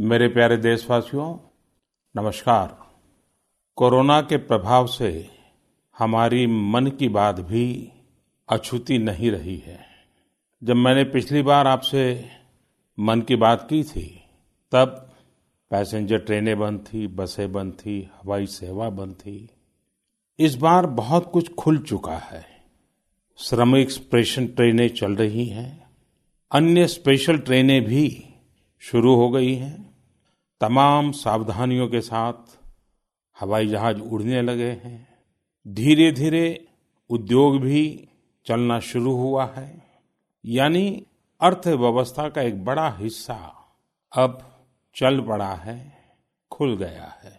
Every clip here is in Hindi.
मेरे प्यारे देशवासियों, नमस्कार। कोरोना के प्रभाव से हमारी मन की बात भी अछूती नहीं रही है। जब मैंने पिछली बार आपसे मन की बात की थी, तब पैसेंजर ट्रेनें बंद थी, बसें बंद थी, हवाई सेवा बंद थी। इस बार बहुत कुछ खुल चुका है। श्रमिक स्पेशल ट्रेनें चल रही हैं, अन्य स्पेशल ट्रेनें भी शुरू हो गई हैं। तमाम सावधानियों के साथ हवाई जहाज उड़ने लगे हैं। धीरे धीरे उद्योग भी चलना शुरू हुआ है। यानी अर्थव्यवस्था का एक बड़ा हिस्सा अब चल पड़ा है, खुल गया है।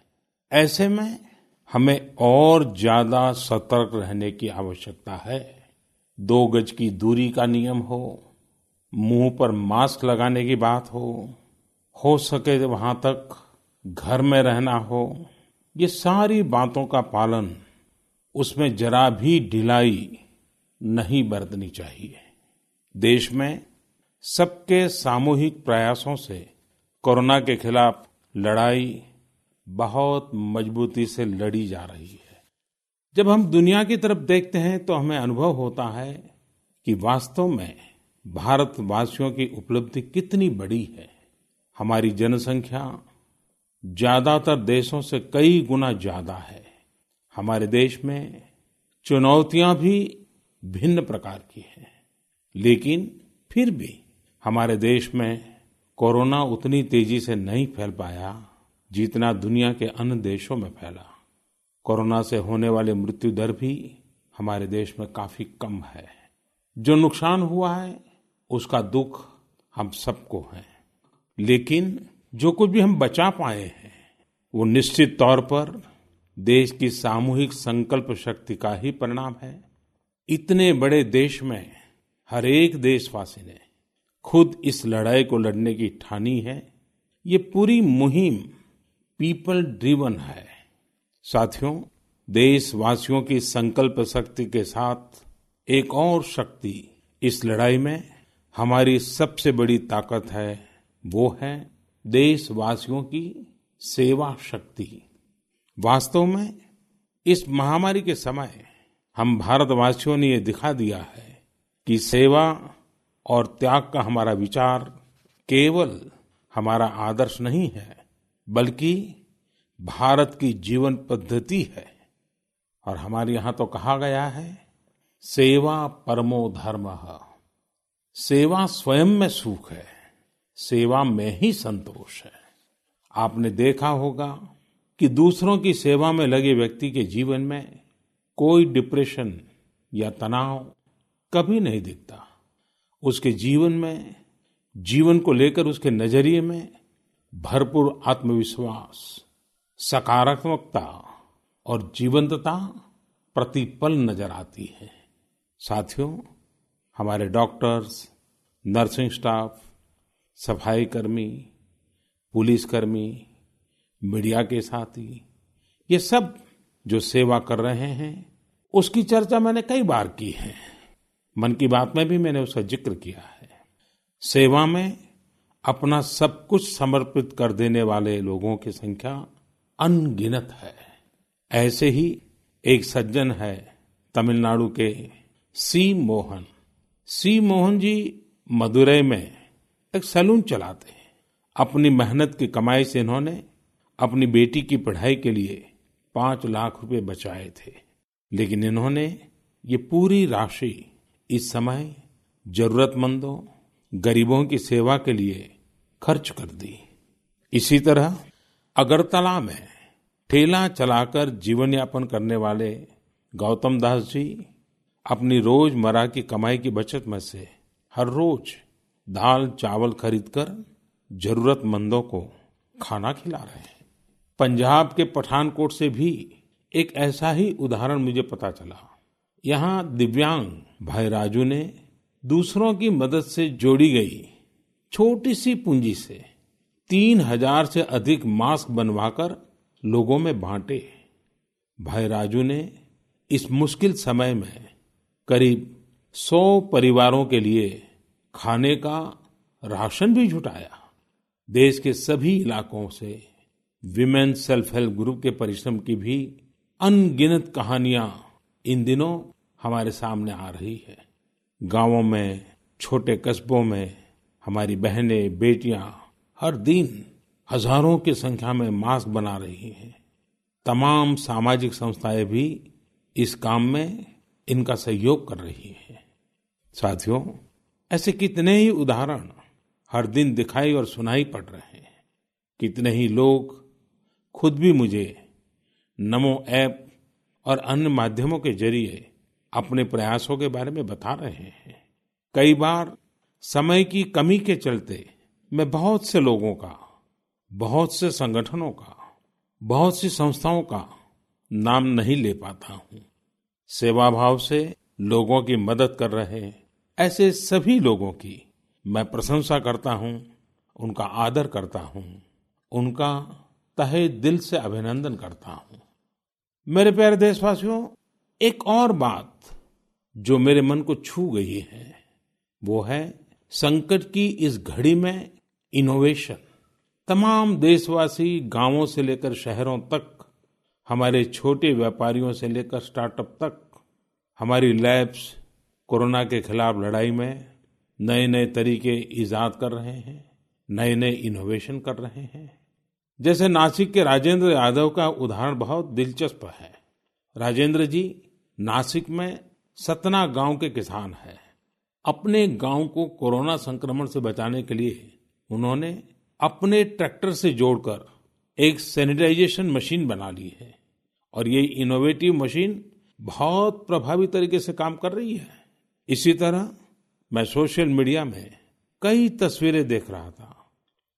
ऐसे में हमें और ज्यादा सतर्क रहने की आवश्यकता है। 2 गज की दूरी का नियम हो, मुंह पर मास्क लगाने की बात हो सके वहां तक घर में रहना हो, ये सारी बातों का पालन, उसमें जरा भी ढिलाई नहीं बरतनी चाहिए। देश में सबके सामूहिक प्रयासों से कोरोना के खिलाफ लड़ाई बहुत मजबूती से लड़ी जा रही है। जब हम दुनिया की तरफ देखते हैं तो हमें अनुभव होता है कि वास्तव में भारतवासियों की उपलब्धि कितनी बड़ी है। हमारी जनसंख्या ज्यादातर देशों से कई गुना ज्यादा है। हमारे देश में चुनौतियां भी भिन्न प्रकार की हैं, लेकिन फिर भी हमारे देश में कोरोना उतनी तेजी से नहीं फैल पाया जितना दुनिया के अन्य देशों में फैला। कोरोना से होने वाली मृत्यु दर भी हमारे देश में काफी कम है। जो नुकसान हुआ है उसका दुख हम सबको है, लेकिन जो कुछ भी हम बचा पाए हैं वो निश्चित तौर पर देश की सामूहिक संकल्प शक्ति का ही परिणाम है। इतने बड़े देश में हर एक देशवासी ने खुद इस लड़ाई को लड़ने की ठानी है। ये पूरी मुहिम पीपल ड्रिवन है। साथियों, देशवासियों की संकल्प शक्ति के साथ एक और शक्ति इस लड़ाई में हमारी सबसे बड़ी ताकत है, वो है देशवासियों की सेवा शक्ति। वास्तव में इस महामारी के समय हम भारतवासियों ने ये दिखा दिया है कि सेवा और त्याग का हमारा विचार केवल हमारा आदर्श नहीं है, बल्कि भारत की जीवन पद्धति है। और हमारे यहाँ तो कहा गया है, सेवा परमो धर्मः। सेवा स्वयं में सुख है, सेवा में ही संतोष है। आपने देखा होगा कि दूसरों की सेवा में लगे व्यक्ति के जीवन में कोई डिप्रेशन या तनाव कभी नहीं दिखता। उसके जीवन में, जीवन को लेकर उसके नजरिए में भरपूर आत्मविश्वास, सकारात्मकता और जीवंतता प्रतिपल नजर आती है। साथियों, हमारे डॉक्टर्स, नर्सिंग स्टाफ, सफाई कर्मी, पुलिस कर्मी, मीडिया के साथी, ये सब जो सेवा कर रहे हैं उसकी चर्चा मैंने कई बार की है। मन की बात में भी मैंने उसका जिक्र किया है। सेवा में अपना सब कुछ समर्पित कर देने वाले लोगों की संख्या अनगिनत है। ऐसे ही एक सज्जन है तमिलनाडु के सी मोहन जी। मदुरई में एक सैलून चलाते हैं। अपनी मेहनत की कमाई से इन्होंने अपनी बेटी की पढ़ाई के लिए 5 लाख रुपए बचाए थे, लेकिन इन्होंने ये पूरी राशि इस समय जरूरतमंदों, गरीबों की सेवा के लिए खर्च कर दी। इसी तरह अगरतला में ठेला चलाकर जीवन यापन करने वाले गौतम दास जी अपनी रोजमर्रा की कमाई की बचत में से हर रोज दाल चावल खरीदकर जरूरतमंदों को खाना खिला रहे हैं। पंजाब के पठानकोट से भी एक ऐसा ही उदाहरण मुझे पता चला। यहाँ दिव्यांग भाई राजू ने दूसरों की मदद से जोड़ी गई छोटी सी पूंजी से 3,000 से अधिक मास्क बनवाकर लोगों में बांटे। भाई राजू ने इस मुश्किल समय में करीब 100 परिवारों के लिए खाने का राशन भी जुटाया। देश के सभी इलाकों से विमेन सेल्फ हेल्प ग्रुप के परिश्रम की भी अनगिनत कहानियां इन दिनों हमारे सामने आ रही है। गांवों में, छोटे कस्बों में हमारी बहनें, बेटियां हर दिन हजारों की संख्या में मास्क बना रही हैं। तमाम सामाजिक संस्थाएं भी इस काम में इनका सहयोग कर रही हैं। साथियों, ऐसे कितने ही उदाहरण हर दिन दिखाई और सुनाई पड़ रहे हैं। कितने ही लोग खुद भी मुझे नमो ऐप और अन्य माध्यमों के जरिए अपने प्रयासों के बारे में बता रहे हैं। कई बार समय की कमी के चलते मैं बहुत से लोगों का, बहुत से संगठनों का, बहुत सी संस्थाओं का नाम नहीं ले पाता हूँ। सेवाभाव से लोगों की मदद कर रहे ऐसे सभी लोगों की मैं प्रशंसा करता हूँ, उनका आदर करता हूँ, उनका तहे दिल से अभिनंदन करता हूँ। मेरे प्यारे देशवासियों, एक और बात जो मेरे मन को छू गई है वो है संकट की इस घड़ी में इनोवेशन। तमाम देशवासी गांवों से लेकर शहरों तक, हमारे छोटे व्यापारियों से लेकर स्टार्टअप तक, हमारी लैब्स कोरोना के खिलाफ लड़ाई में नए नए तरीके ईजाद कर रहे हैं, नए नए इनोवेशन कर रहे हैं। जैसे नासिक के राजेंद्र यादव का उदाहरण बहुत दिलचस्प है। राजेंद्र जी नासिक में सतना गांव के किसान हैं। अपने गांव को कोरोना संक्रमण से बचाने के लिए उन्होंने अपने ट्रैक्टर से जोड़कर एक सैनिटाइजेशन मशीन बना ली है और ये इनोवेटिव मशीन बहुत प्रभावी तरीके से काम कर रही है। इसी तरह मैं सोशल मीडिया में कई तस्वीरें देख रहा था।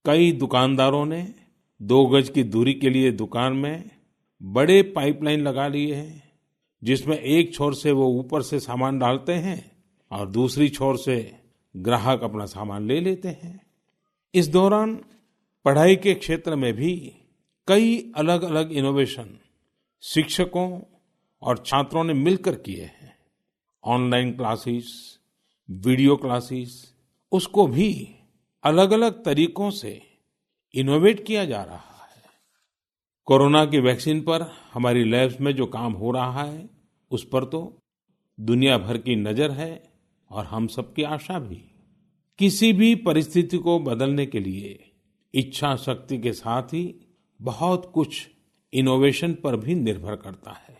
कई दुकानदारों ने 2 गज की दूरी के लिए दुकान में बड़े पाइपलाइन लगा लिए हैं, जिसमें एक छोर से वो ऊपर से सामान डालते हैं और दूसरी छोर से ग्राहक अपना सामान ले लेते हैं। इस दौरान पढ़ाई के क्षेत्र में भी कई अलग अलग इनोवेशन शिक्षकों और छात्रों ने मिलकर किए हैं। ऑनलाइन क्लासेस, वीडियो क्लासेस, उसको भी अलग अलग तरीकों से इनोवेट किया जा रहा है। कोरोना की वैक्सीन पर हमारी लैब्स में जो काम हो रहा है उस पर तो दुनिया भर की नजर है और हम सबकी आशा भी। किसी भी परिस्थिति को बदलने के लिए इच्छा शक्ति के साथ ही बहुत कुछ इनोवेशन पर भी निर्भर करता है।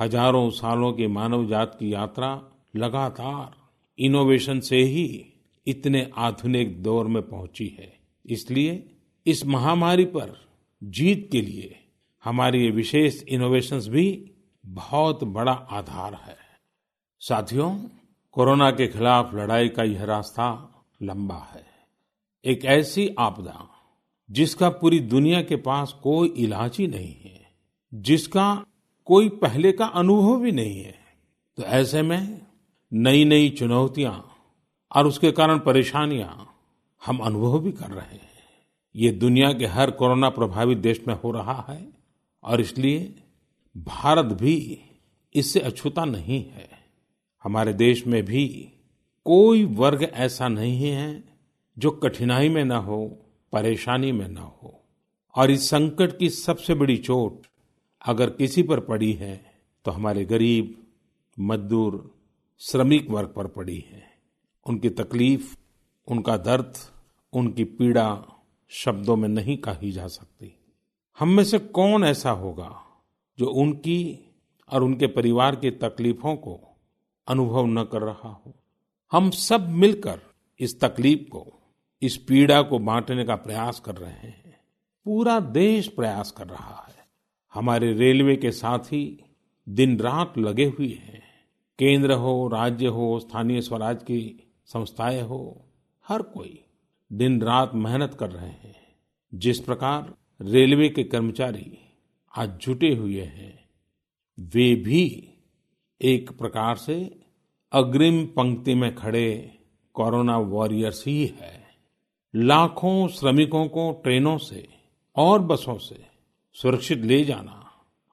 हजारों सालों की मानव जात की यात्रा लगातार इनोवेशन से ही इतने आधुनिक दौर में पहुंची है। इसलिए इस महामारी पर जीत के लिए हमारे ये विशेष इनोवेशंस भी बहुत बड़ा आधार है। साथियों, कोरोना के खिलाफ लड़ाई का यह रास्ता लंबा है। एक ऐसी आपदा जिसका पूरी दुनिया के पास कोई इलाज ही नहीं है, जिसका कोई पहले का अनुभव भी नहीं है। तो ऐसे में नई नई चुनौतियां और उसके कारण परेशानियां हम अनुभव भी कर रहे हैं। ये दुनिया के हर कोरोना प्रभावित देश में हो रहा है और इसलिए भारत भी इससे अछूता नहीं है। हमारे देश में भी कोई वर्ग ऐसा नहीं है जो कठिनाई में ना हो, परेशानी में ना हो। और इस संकट की सबसे बड़ी चोट अगर किसी पर पड़ी है तो हमारे गरीब, मजदूर, श्रमिक वर्ग पर पड़ी है। उनकी तकलीफ, उनका दर्द, उनकी पीड़ा शब्दों में नहीं कही जा सकती। हम में से कौन ऐसा होगा जो उनकी और उनके परिवार की तकलीफों को अनुभव न कर रहा हो। हम सब मिलकर इस तकलीफ को, इस पीड़ा को बांटने का प्रयास कर रहे हैं। पूरा देश प्रयास कर रहा है। हमारे रेलवे के साथी दिन रात लगे हुए हैं। केंद्र हो, राज्य हो, स्थानीय स्वराज की संस्थाएं हो, हर कोई दिन रात मेहनत कर रहे हैं। जिस प्रकार रेलवे के कर्मचारी आज जुटे हुए हैं, वे भी एक प्रकार से अग्रिम पंक्ति में खड़े कोरोना वॉरियर्स ही है। लाखों श्रमिकों को ट्रेनों से और बसों से सुरक्षित ले जाना,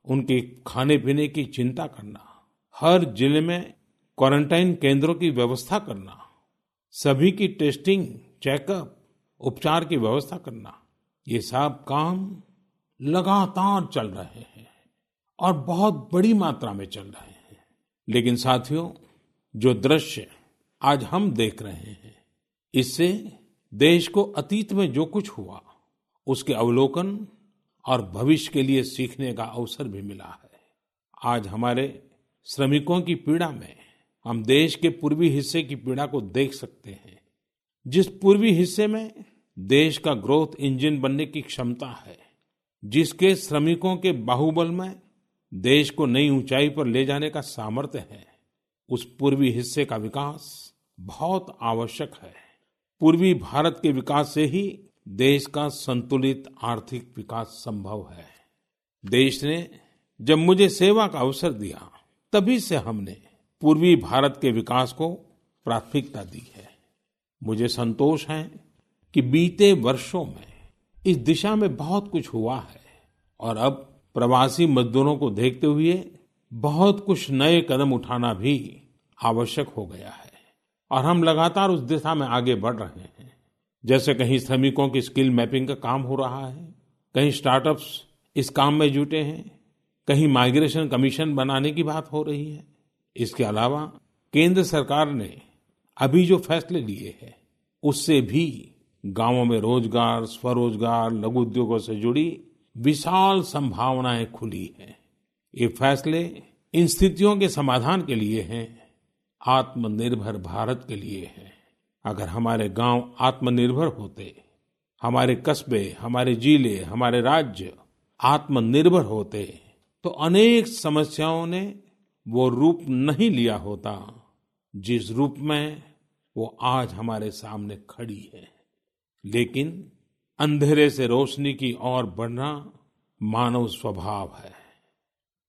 उनके खाने पीने की चिंता करना, हर जिले में क्वारंटाइन केंद्रों की व्यवस्था करना, सभी की टेस्टिंग, चेकअप, उपचार की व्यवस्था करना, ये सब काम लगातार चल रहे हैं और बहुत बड़ी मात्रा में चल रहे हैं। लेकिन साथियों, जो दृश्य आज हम देख रहे हैं, इससे देश को अतीत में जो कुछ हुआ उसके अवलोकन और भविष्य के लिए सीखने का अवसर भी मिला है। आज हमारे श्रमिकों की पीड़ा में हम देश के पूर्वी हिस्से की पीड़ा को देख सकते हैं, जिस पूर्वी हिस्से में देश का ग्रोथ इंजन बनने की क्षमता है, जिसके श्रमिकों के बाहुबल में देश को नई ऊंचाई पर ले जाने का सामर्थ्य है। उस पूर्वी हिस्से का विकास बहुत आवश्यक है। पूर्वी भारत के विकास से ही देश का संतुलित आर्थिक विकास संभव है। देश ने जब मुझे सेवा का अवसर दिया, तभी से हमने पूर्वी भारत के विकास को प्राथमिकता दी है। मुझे संतोष है कि बीते वर्षों में इस दिशा में बहुत कुछ हुआ है और अब प्रवासी मजदूरों को देखते हुए बहुत कुछ नए कदम उठाना भी आवश्यक हो गया है और हम लगातार उस दिशा में आगे बढ़ रहे हैं। जैसे कहीं श्रमिकों की स्किल मैपिंग का काम हो रहा है, कहीं स्टार्टअप्स इस काम में जुटे हैं, कहीं माइग्रेशन कमीशन बनाने की बात हो रही है। इसके अलावा केंद्र सरकार ने अभी जो फैसले लिए हैं, उससे भी गांवों में रोजगार, स्वरोजगार, लघु उद्योगों से जुड़ी विशाल संभावनाएं खुली हैं। ये फैसले इन स्थितियों के समाधान के लिए हैं, आत्मनिर्भर भारत के लिए हैं। अगर हमारे गांव आत्मनिर्भर होते, हमारे कस्बे, हमारे जिले, हमारे राज्य आत्मनिर्भर होते, तो अनेक समस्याओं ने वो रूप नहीं लिया होता जिस रूप में वो आज हमारे सामने खड़ी है। लेकिन अंधेरे से रोशनी की ओर बढ़ना मानव स्वभाव है।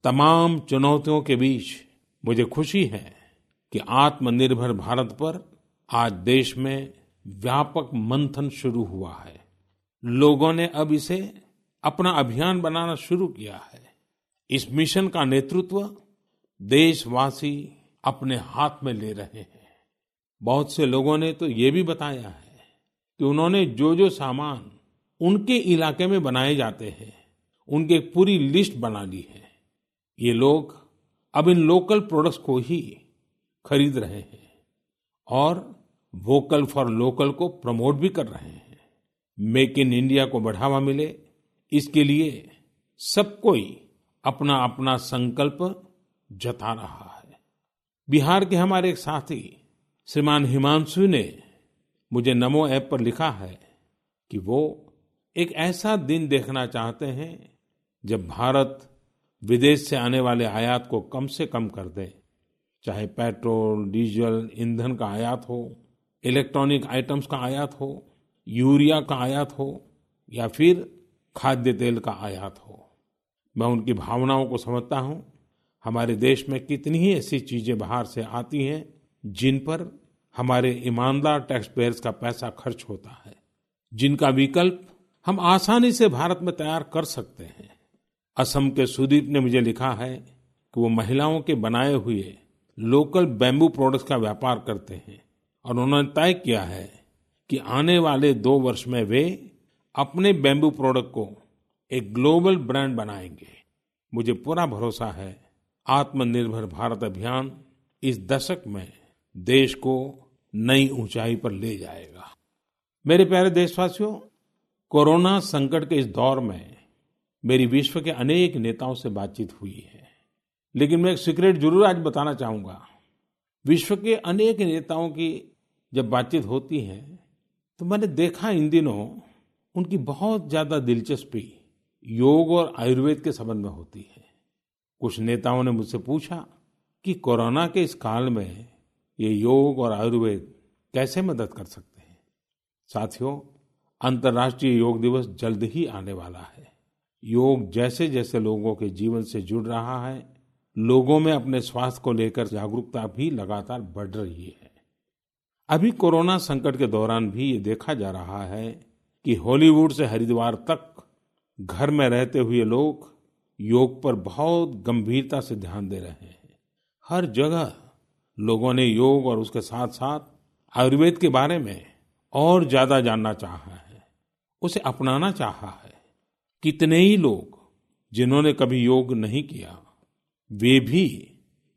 तमाम चुनौतियों के बीच मुझे खुशी है कि आत्मनिर्भर भारत पर आज देश में व्यापक मंथन शुरू हुआ है। लोगों ने अब इसे अपना अभियान बनाना शुरू किया है। इस मिशन का नेतृत्व देशवासी अपने हाथ में ले रहे हैं। बहुत से लोगों ने तो ये भी बताया है कि उन्होंने जो जो सामान उनके इलाके में बनाए जाते हैं, उनकी एक पूरी लिस्ट बना ली है। ये लोग अब इन लोकल प्रोडक्ट्स को ही खरीद रहे हैं और वोकल फॉर लोकल को प्रमोट भी कर रहे हैं। मेक इन इंडिया को बढ़ावा मिले, इसके लिए सब कोई अपना अपना संकल्प जता रहा है। बिहार के हमारे एक साथी श्रीमान हिमांशु ने मुझे नमो ऐप पर लिखा है कि वो एक ऐसा दिन देखना चाहते हैं जब भारत विदेश से आने वाले आयात को कम से कम कर दे। चाहे पेट्रोल, डीजल, ईंधन का आयात हो, इलेक्ट्रॉनिक आइटम्स का आयात हो, यूरिया का आयात हो या फिर खाद्य तेल का आयात हो। मैं उनकी भावनाओं को समझता हूं। हमारे देश में कितनी ही ऐसी चीजें बाहर से आती हैं जिन पर हमारे ईमानदार टैक्स पेयर्स का पैसा खर्च होता है, जिनका विकल्प हम आसानी से भारत में तैयार कर सकते हैं। असम के सुदीप ने मुझे लिखा है कि वो महिलाओं के बनाए हुए लोकल बैम्बू प्रोडक्ट्स का व्यापार करते हैं और उन्होंने तय किया है कि आने वाले 2 वर्ष में वे अपने बैम्बू प्रोडक्ट को एक ग्लोबल ब्रांड बनाएंगे। मुझे पूरा भरोसा है आत्मनिर्भर भारत अभियान इस दशक में देश को नई ऊंचाई पर ले जाएगा। मेरे प्यारे देशवासियों, कोरोना संकट के इस दौर में मेरी विश्व के अनेक नेताओं से बातचीत हुई है, लेकिन मैं एक सीक्रेट जरूर आज बताना चाहूंगा। विश्व के अनेक नेताओं की जब बातचीत होती है तो मैंने देखा इन दिनों उनकी बहुत ज्यादा दिलचस्पी योग और आयुर्वेद के संबंध में होती है। कुछ नेताओं ने मुझसे पूछा कि कोरोना के इस काल में ये योग और आयुर्वेद कैसे मदद कर सकते हैं। साथियों, अंतर्राष्ट्रीय योग दिवस जल्द ही आने वाला है। योग जैसे जैसे लोगों के जीवन से जुड़ रहा है, लोगों में अपने स्वास्थ्य को लेकर जागरूकता भी लगातार बढ़ रही है। अभी कोरोना संकट के दौरान भी ये देखा जा रहा है कि हॉलीवुड से हरिद्वार तक घर में रहते हुए लोग योग पर बहुत गंभीरता से ध्यान दे रहे हैं। हर जगह लोगों ने योग और उसके साथ साथ आयुर्वेद के बारे में और ज्यादा जानना चाहा है, उसे अपनाना चाहा है। कितने ही लोग जिन्होंने कभी योग नहीं किया, वे भी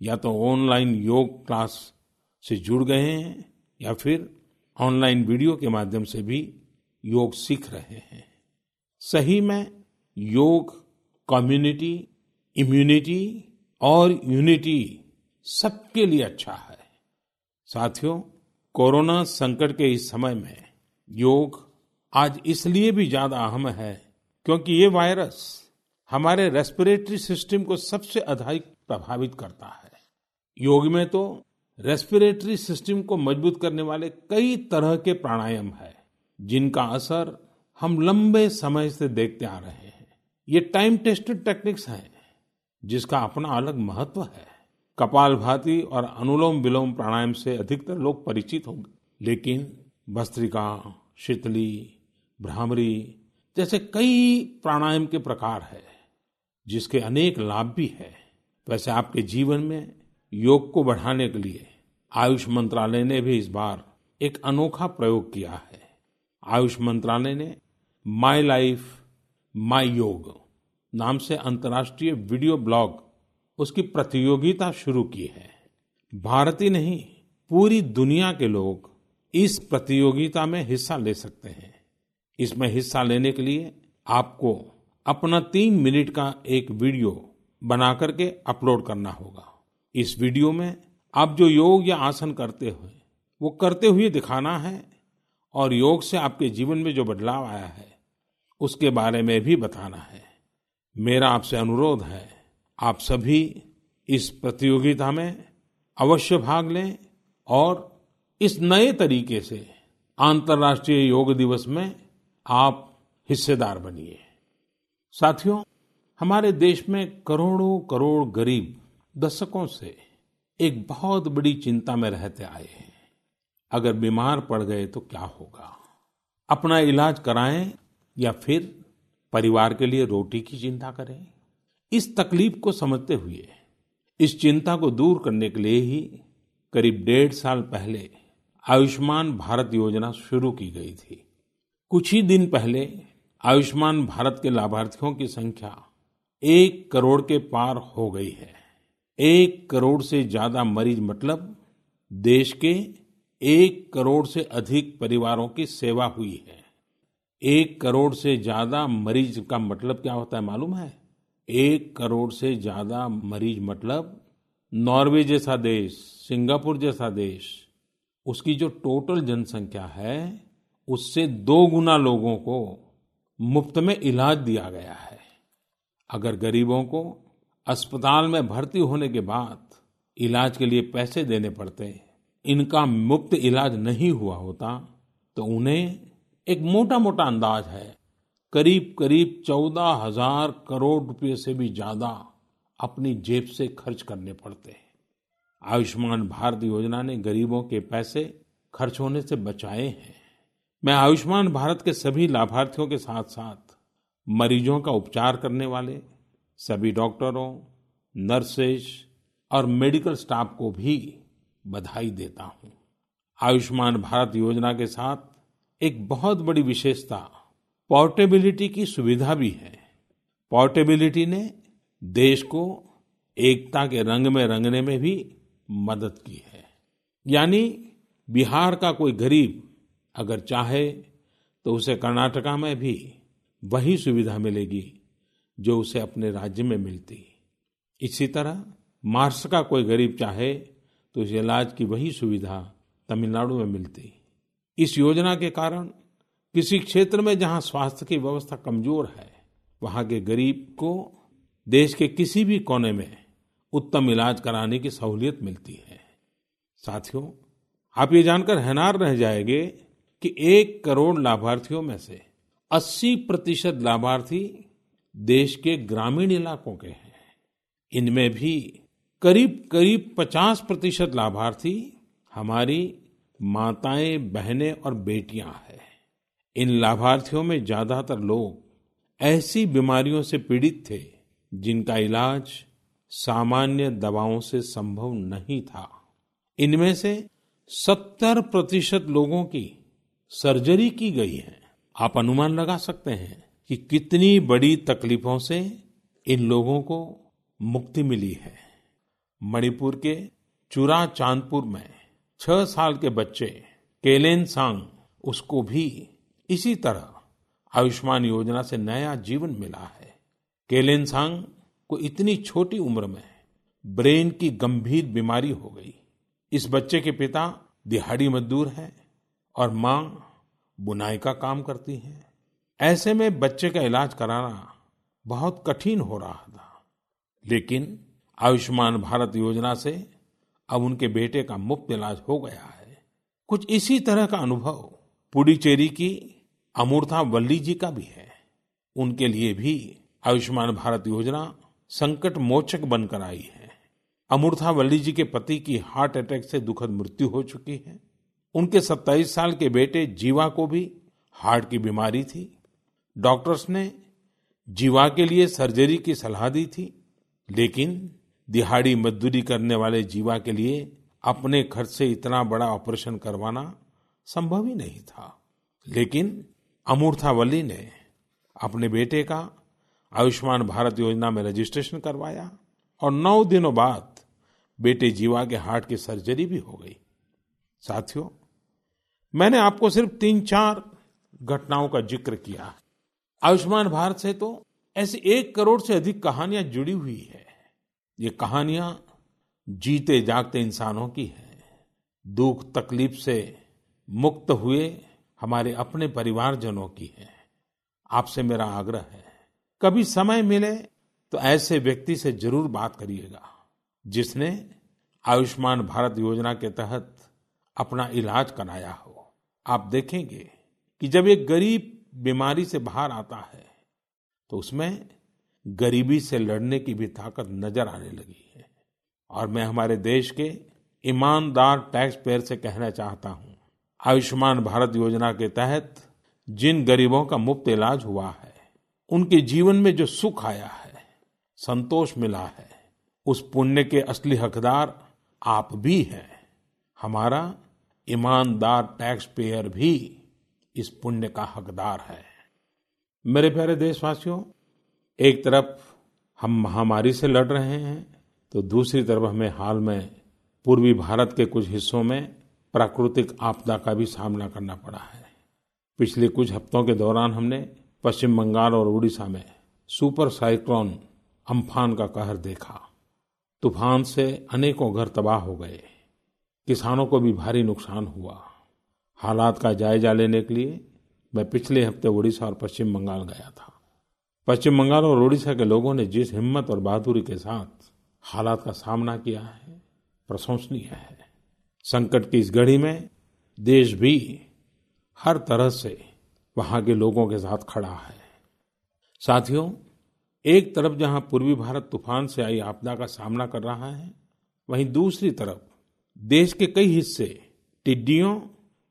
या तो ऑनलाइन योग क्लास से जुड़ गए हैं या फिर ऑनलाइन वीडियो के माध्यम से भी योग सीख रहे हैं। सही में योग कम्युनिटी, इम्यूनिटी और यूनिटी सबके लिए अच्छा है। साथियों, कोरोना संकट के इस समय में योग आज इसलिए भी ज्यादा अहम है क्योंकि ये वायरस हमारे रेस्पिरेटरी सिस्टम को सबसे अधिक प्रभावित करता है। योग में तो रेस्पिरेटरी सिस्टम को मजबूत करने वाले कई तरह के प्राणायाम है, जिनका असर हम लंबे समय से देखते आ रहे हैं। ये टाइम टेस्टेड टेक्निक्स हैं, जिसका अपना अलग महत्व है। कपालभाति और अनुलोम विलोम प्राणायाम से अधिकतर लोग परिचित होंगे, लेकिन भस्त्रिका, शीतली, भ्रामरी जैसे कई प्राणायाम के प्रकार है, जिसके अनेक लाभ भी है। वैसे आपके जीवन में योग को बढ़ाने के लिए आयुष मंत्रालय ने भी इस बार एक अनोखा प्रयोग किया है। आयुष मंत्रालय ने माय लाइफ माय योग नाम से अंतर्राष्ट्रीय वीडियो ब्लॉग उसकी प्रतियोगिता शुरू की है। भारत ही नहीं, पूरी दुनिया के लोग इस प्रतियोगिता में हिस्सा ले सकते हैं। इसमें हिस्सा लेने के लिए आपको अपना 3 मिनट का एक वीडियो बना करके अपलोड करना होगा। इस वीडियो में आप जो योग या आसन करते हो वो करते हुए दिखाना है और योग से आपके जीवन में जो बदलाव आया है उसके बारे में भी बताना है। मेरा आपसे अनुरोध है, आप सभी इस प्रतियोगिता में अवश्य भाग लें और इस नए तरीके से अंतर्राष्ट्रीय योग दिवस में आप हिस्सेदार बनिए। साथियों, हमारे देश में करोड़ों करोड़ गरीब दशकों से एक बहुत बड़ी चिंता में रहते आए हैं। अगर बीमार पड़ गए तो क्या होगा? अपना इलाज कराएं या फिर परिवार के लिए रोटी की चिंता करें? इस तकलीफ को समझते हुए इस चिंता को दूर करने के लिए ही करीब 1.5 साल पहले आयुष्मान भारत योजना शुरू की गई थी। कुछ ही दिन पहले आयुष्मान भारत के लाभार्थियों की संख्या 1 करोड़ के पार हो गई है। 1 करोड़ से ज्यादा मरीज, मतलब देश के 1 करोड़ से अधिक परिवारों की सेवा हुई है। 1 करोड़ से ज्यादा मरीज का मतलब क्या होता है मालूम है? 1 करोड़ से ज्यादा मरीज मतलब नॉर्वे जैसा देश, सिंगापुर जैसा देश, उसकी जो टोटल जनसंख्या है उससे 2 गुना लोगों को मुफ्त में इलाज दिया गया है। अगर गरीबों को अस्पताल में भर्ती होने के बाद इलाज के लिए पैसे देने पड़ते, इनका मुफ्त इलाज नहीं हुआ होता, तो उन्हें एक मोटा मोटा अंदाज है करीब करीब 14,000 करोड़ रुपए से भी ज्यादा अपनी जेब से खर्च करने पड़ते। आयुष्मान भारत योजना ने गरीबों के पैसे खर्च होने से बचाए हैं। मैं आयुष्मान भारत के सभी लाभार्थियों के साथ साथ मरीजों का उपचार करने वाले सभी डॉक्टरों, नर्सेज और मेडिकल स्टाफ को भी बधाई देता हूँ। आयुष्मान भारत योजना के साथ एक बहुत बड़ी विशेषता पोर्टेबिलिटी की सुविधा भी है। पोर्टेबिलिटी ने देश को एकता के रंग में रंगने में भी मदद की है। यानी बिहार का कोई गरीब अगर चाहे तो उसे कर्नाटका में भी वही सुविधा मिलेगी जो उसे अपने राज्य में मिलती। इसी तरह महाराष्ट्र का कोई गरीब चाहे तो उसे इलाज की वही सुविधा तमिलनाडु में मिलती। इस योजना के कारण किसी क्षेत्र में जहां स्वास्थ्य की व्यवस्था कमजोर है, वहां के गरीब को देश के किसी भी कोने में उत्तम इलाज कराने की सहूलियत मिलती है। साथियों, आप ये जानकर हैरान रह जाएंगे कि 1 करोड़ लाभार्थियों में से 80% लाभार्थी देश के ग्रामीण इलाकों के हैं। इनमें भी करीब करीब 50% लाभार्थी हमारी माताएं, बहनें और बेटियां हैं। इन लाभार्थियों में ज्यादातर लोग ऐसी बीमारियों से पीड़ित थे जिनका इलाज सामान्य दवाओं से संभव नहीं था। इनमें से 70% लोगों की सर्जरी की गई है। आप अनुमान लगा सकते हैं कि कितनी बड़ी तकलीफों से इन लोगों को मुक्ति मिली है। मणिपुर के चुरा चांदपुर में 6 साल के बच्चे केलेनसांग, उसको भी इसी तरह आयुष्मान योजना से नया जीवन मिला है। केलेनसांग को इतनी छोटी उम्र में ब्रेन की गंभीर बीमारी हो गई। इस बच्चे के पिता दिहाड़ी मजदूर हैं और माँ बुनाई का काम करती है। ऐसे में बच्चे का इलाज कराना बहुत कठिन हो रहा था, लेकिन आयुष्मान भारत योजना से अब उनके बेटे का मुफ्त इलाज हो गया है। कुछ इसी तरह का अनुभव पुडुचेरी की अमूर्था वल्ली जी का भी है। उनके लिए भी आयुष्मान भारत योजना संकट मोचक बनकर आई है। अमूर्था वल्ली जी के पति की हार्ट अटैक से दुखद मृत्यु हो चुकी है। उनके 27 साल के बेटे जीवा को भी हार्ट की बीमारी थी। डॉक्टर्स ने जीवा के लिए सर्जरी की सलाह दी थी, लेकिन दिहाड़ी मजदूरी करने वाले जीवा के लिए अपने खर्च से इतना बड़ा ऑपरेशन करवाना संभव ही नहीं था। लेकिन अमूर्था वल्ली ने अपने बेटे का आयुष्मान भारत योजना में रजिस्ट्रेशन करवाया और 9 दिनों बाद बेटे जीवा के हार्ट की सर्जरी भी हो गई। साथियों, मैंने आपको सिर्फ 3-4 घटनाओं का जिक्र किया। आयुष्मान भारत से तो ऐसी 1 करोड़ से अधिक कहानियां जुड़ी हुई है। ये कहानियां जीते जागते इंसानों की है। दुख तकलीफ से मुक्त हुए हमारे अपने परिवारजनों की है। आपसे मेरा आग्रह है, कभी समय मिले तो ऐसे व्यक्ति से जरूर बात करिएगा जिसने आयुष्मान भारत योजना के तहत अपना इलाज कराया हो। आप देखेंगे कि जब एक गरीब बीमारी से बाहर आता है तो उसमें गरीबी से लड़ने की भी ताकत नजर आने लगी है। और मैं हमारे देश के ईमानदार टैक्स पेयर से कहना चाहता हूँ, आयुष्मान भारत योजना के तहत जिन गरीबों का मुफ्त इलाज हुआ है, उनके जीवन में जो सुख आया है, संतोष मिला है, उस पुण्य के असली हकदार आप भी हैं। हमारा ईमानदार टैक्स पेयर भी इस पुण्य का हकदार है। मेरे प्यारे देशवासियों, एक तरफ हम महामारी से लड़ रहे हैं तो दूसरी तरफ हमें हाल में पूर्वी भारत के कुछ हिस्सों में प्राकृतिक आपदा का भी सामना करना पड़ा है। पिछले कुछ हफ्तों के दौरान हमने पश्चिम बंगाल और उड़ीसा में सुपर साइक्लोन अम्फान का कहर देखा। तूफान से अनेकों घर तबाह हो गए, किसानों को भी भारी नुकसान हुआ। हालात का जायजा लेने के लिए मैं पिछले हफ्ते उड़ीसा और पश्चिम बंगाल गया था। पश्चिम बंगाल और उड़ीसा के लोगों ने जिस हिम्मत और बहादुरी के साथ हालात का सामना किया है, प्रशंसनीय है। संकट की इस घड़ी में देश भी हर तरह से वहां के लोगों के साथ खड़ा है। साथियों, एक तरफ जहां पूर्वी भारत तूफान से आई आपदा का सामना कर रहा है, वहीं दूसरी तरफ देश के कई हिस्से टिड्डियों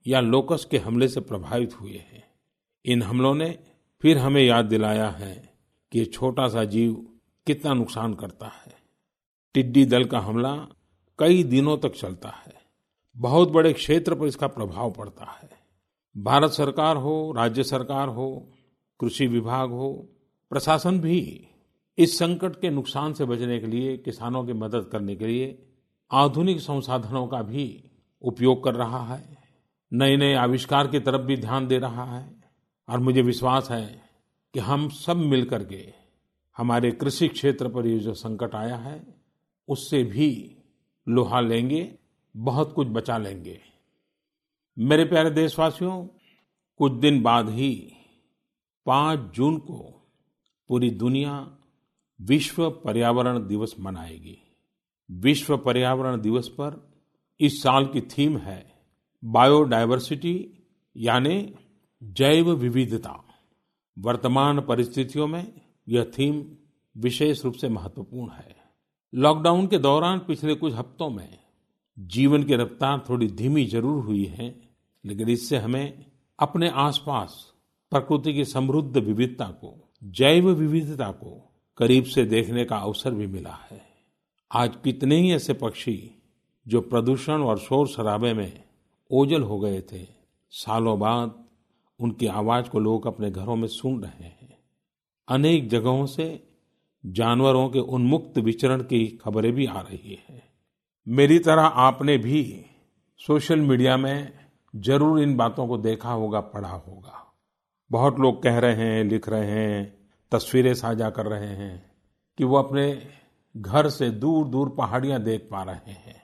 या लोकस के हमले से प्रभावित हुए हैं। इन हमलों ने फिर हमें याद दिलाया है कि ये छोटा सा जीव कितना नुकसान करता है। टिड्डी दल का हमला कई दिनों तक चलता है। बहुत बड़े क्षेत्र पर इसका प्रभाव पड़ता है। भारत सरकार हो, राज्य सरकार हो, कृषि विभाग हो, प्रशासन भी इस संकट के नुकसान से बचने के लिए, किसानों की मदद करने के लिए आधुनिक संसाधनों का भी उपयोग कर रहा है। नए नए आविष्कार की तरफ भी ध्यान दे रहा है। और मुझे विश्वास है कि हम सब मिलकर के हमारे कृषि क्षेत्र पर ये जो संकट आया है, उससे भी लोहा लेंगे, बहुत कुछ बचा लेंगे। मेरे प्यारे देशवासियों, कुछ दिन बाद ही 5 जून को पूरी दुनिया विश्व पर्यावरण दिवस मनाएगी। विश्व पर्यावरण दिवस पर इस साल की थीम है बायोडायवर्सिटी, यानी जैव विविधता। वर्तमान परिस्थितियों में यह थीम विशेष रूप से महत्वपूर्ण है। लॉकडाउन के दौरान पिछले कुछ हफ्तों में जीवन की रफ्तार थोड़ी धीमी जरूर हुई है, लेकिन इससे हमें अपने आसपास प्रकृति की समृद्ध विविधता को, जैव विविधता को करीब से देखने का अवसर भी मिला है। आज कितने ही ऐसे पक्षी जो प्रदूषण और शोर शराबे में ओझल हो गए थे, सालों बाद उनकी आवाज को लोग अपने घरों में सुन रहे हैं। अनेक जगहों से जानवरों के उन्मुक्त विचरण की खबरें भी आ रही हैं। मेरी तरह आपने भी सोशल मीडिया में जरूर इन बातों को देखा होगा, पढ़ा होगा। बहुत लोग कह रहे हैं, लिख रहे हैं, तस्वीरें साझा कर रहे हैं कि वो अपने घर से दूर दूर पहाड़ियां देख पा रहे हैं,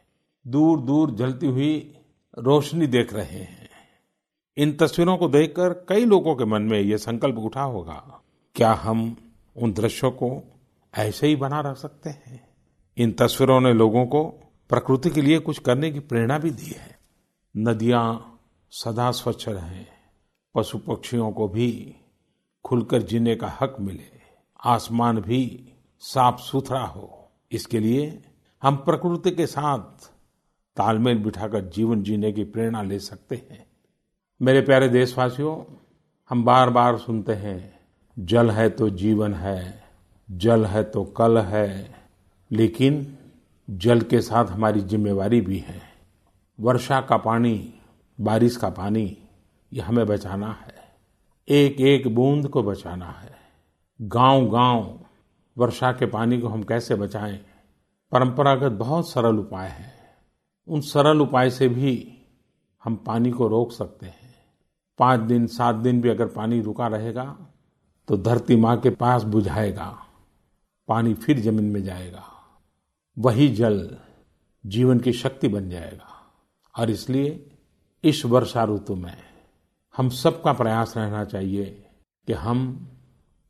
दूर दूर जलती हुई रोशनी देख रहे हैं। इन तस्वीरों को देखकर कई लोगों के मन में ये संकल्प उठा होगा, क्या हम उन दृश्यों को ऐसे ही बना रख सकते हैं? इन तस्वीरों ने लोगों को प्रकृति के लिए कुछ करने की प्रेरणा भी दी है। नदियां सदा स्वच्छ रहें, पशु पक्षियों को भी खुलकर जीने का हक मिले, आसमान भी साफ सुथरा हो, इसके लिए हम प्रकृति के साथ तालमेल बिठाकर जीवन जीने की प्रेरणा ले सकते हैं। मेरे प्यारे देशवासियों, हम बार बार सुनते हैं, जल है तो जीवन है, जल है तो कल है, लेकिन जल के साथ हमारी जिम्मेवारी भी है। वर्षा का पानी, बारिश का पानी, ये हमें बचाना है, एक एक बूंद को बचाना है। गांव-गांव वर्षा के पानी को हम कैसे बचाएं? परंपरागत बहुत सरल उपाय हैं, उन सरल उपाय से भी हम पानी को रोक सकते हैं। 5 दिन 7 दिन भी अगर पानी रुका रहेगा तो धरती माँ के पास बुझाएगा, पानी फिर जमीन में जाएगा, वही जल जीवन की शक्ति बन जाएगा। और इसलिए इस वर्षा ऋतु में हम सबका प्रयास रहना चाहिए कि हम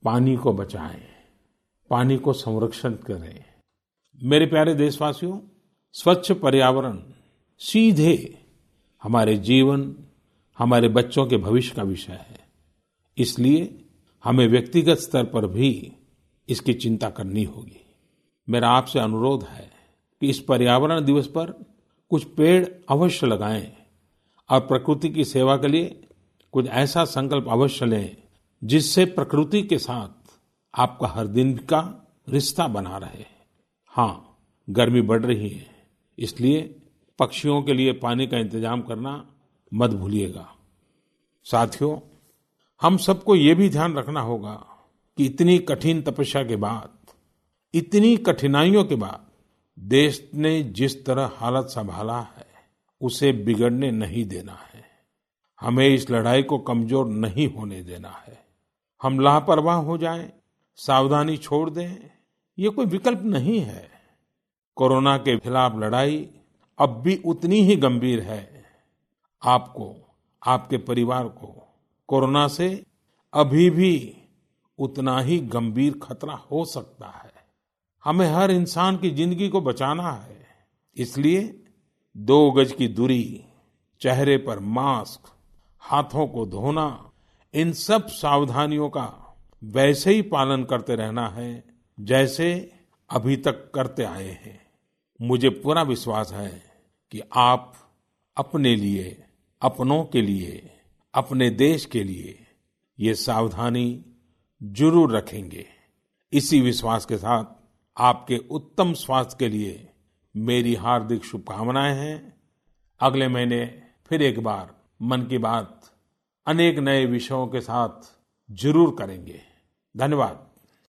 पानी को बचाएं, पानी को संरक्षण करें। मेरे प्यारे देशवासियों, स्वच्छ पर्यावरण सीधे हमारे जीवन, हमारे बच्चों के भविष्य का विषय है। इसलिए हमें व्यक्तिगत स्तर पर भी इसकी चिंता करनी होगी। मेरा आपसे अनुरोध है कि इस पर्यावरण दिवस पर कुछ पेड़ अवश्य लगाएं और प्रकृति की सेवा के लिए कुछ ऐसा संकल्प अवश्य लें जिससे प्रकृति के साथ आपका हर दिन का रिश्ता बना रहे। हाँ, गर्मी बढ़ रही है, इसलिए पक्षियों के लिए पानी का इंतजाम करना मत भूलिएगा। साथियों, हम सबको ये भी ध्यान रखना होगा कि इतनी कठिन तपस्या के बाद, इतनी कठिनाइयों के बाद देश ने जिस तरह हालत संभाला है उसे बिगड़ने नहीं देना है। हमें इस लड़ाई को कमजोर नहीं होने देना है। हम लापरवाह हो जाएं, सावधानी छोड़ दें, ये कोई विकल्प नहीं है। कोरोना के खिलाफ लड़ाई अब भी उतनी ही गंभीर है। आपको, आपके परिवार को कोरोना से अभी भी उतना ही गंभीर खतरा हो सकता है। हमें हर इंसान की जिंदगी को बचाना है, इसलिए 2 गज की दूरी, चेहरे पर मास्क, हाथों को धोना, इन सब सावधानियों का वैसे ही पालन करते रहना है जैसे अभी तक करते आए हैं। मुझे पूरा विश्वास है कि आप अपने लिए, अपनों के लिए, अपने देश के लिए ये सावधानी जरूर रखेंगे। इसी विश्वास के साथ आपके उत्तम स्वास्थ्य के लिए मेरी हार्दिक शुभकामनाएं हैं। अगले महीने फिर एक बार मन की बात अनेक नए विषयों के साथ जरूर करेंगे। धन्यवाद।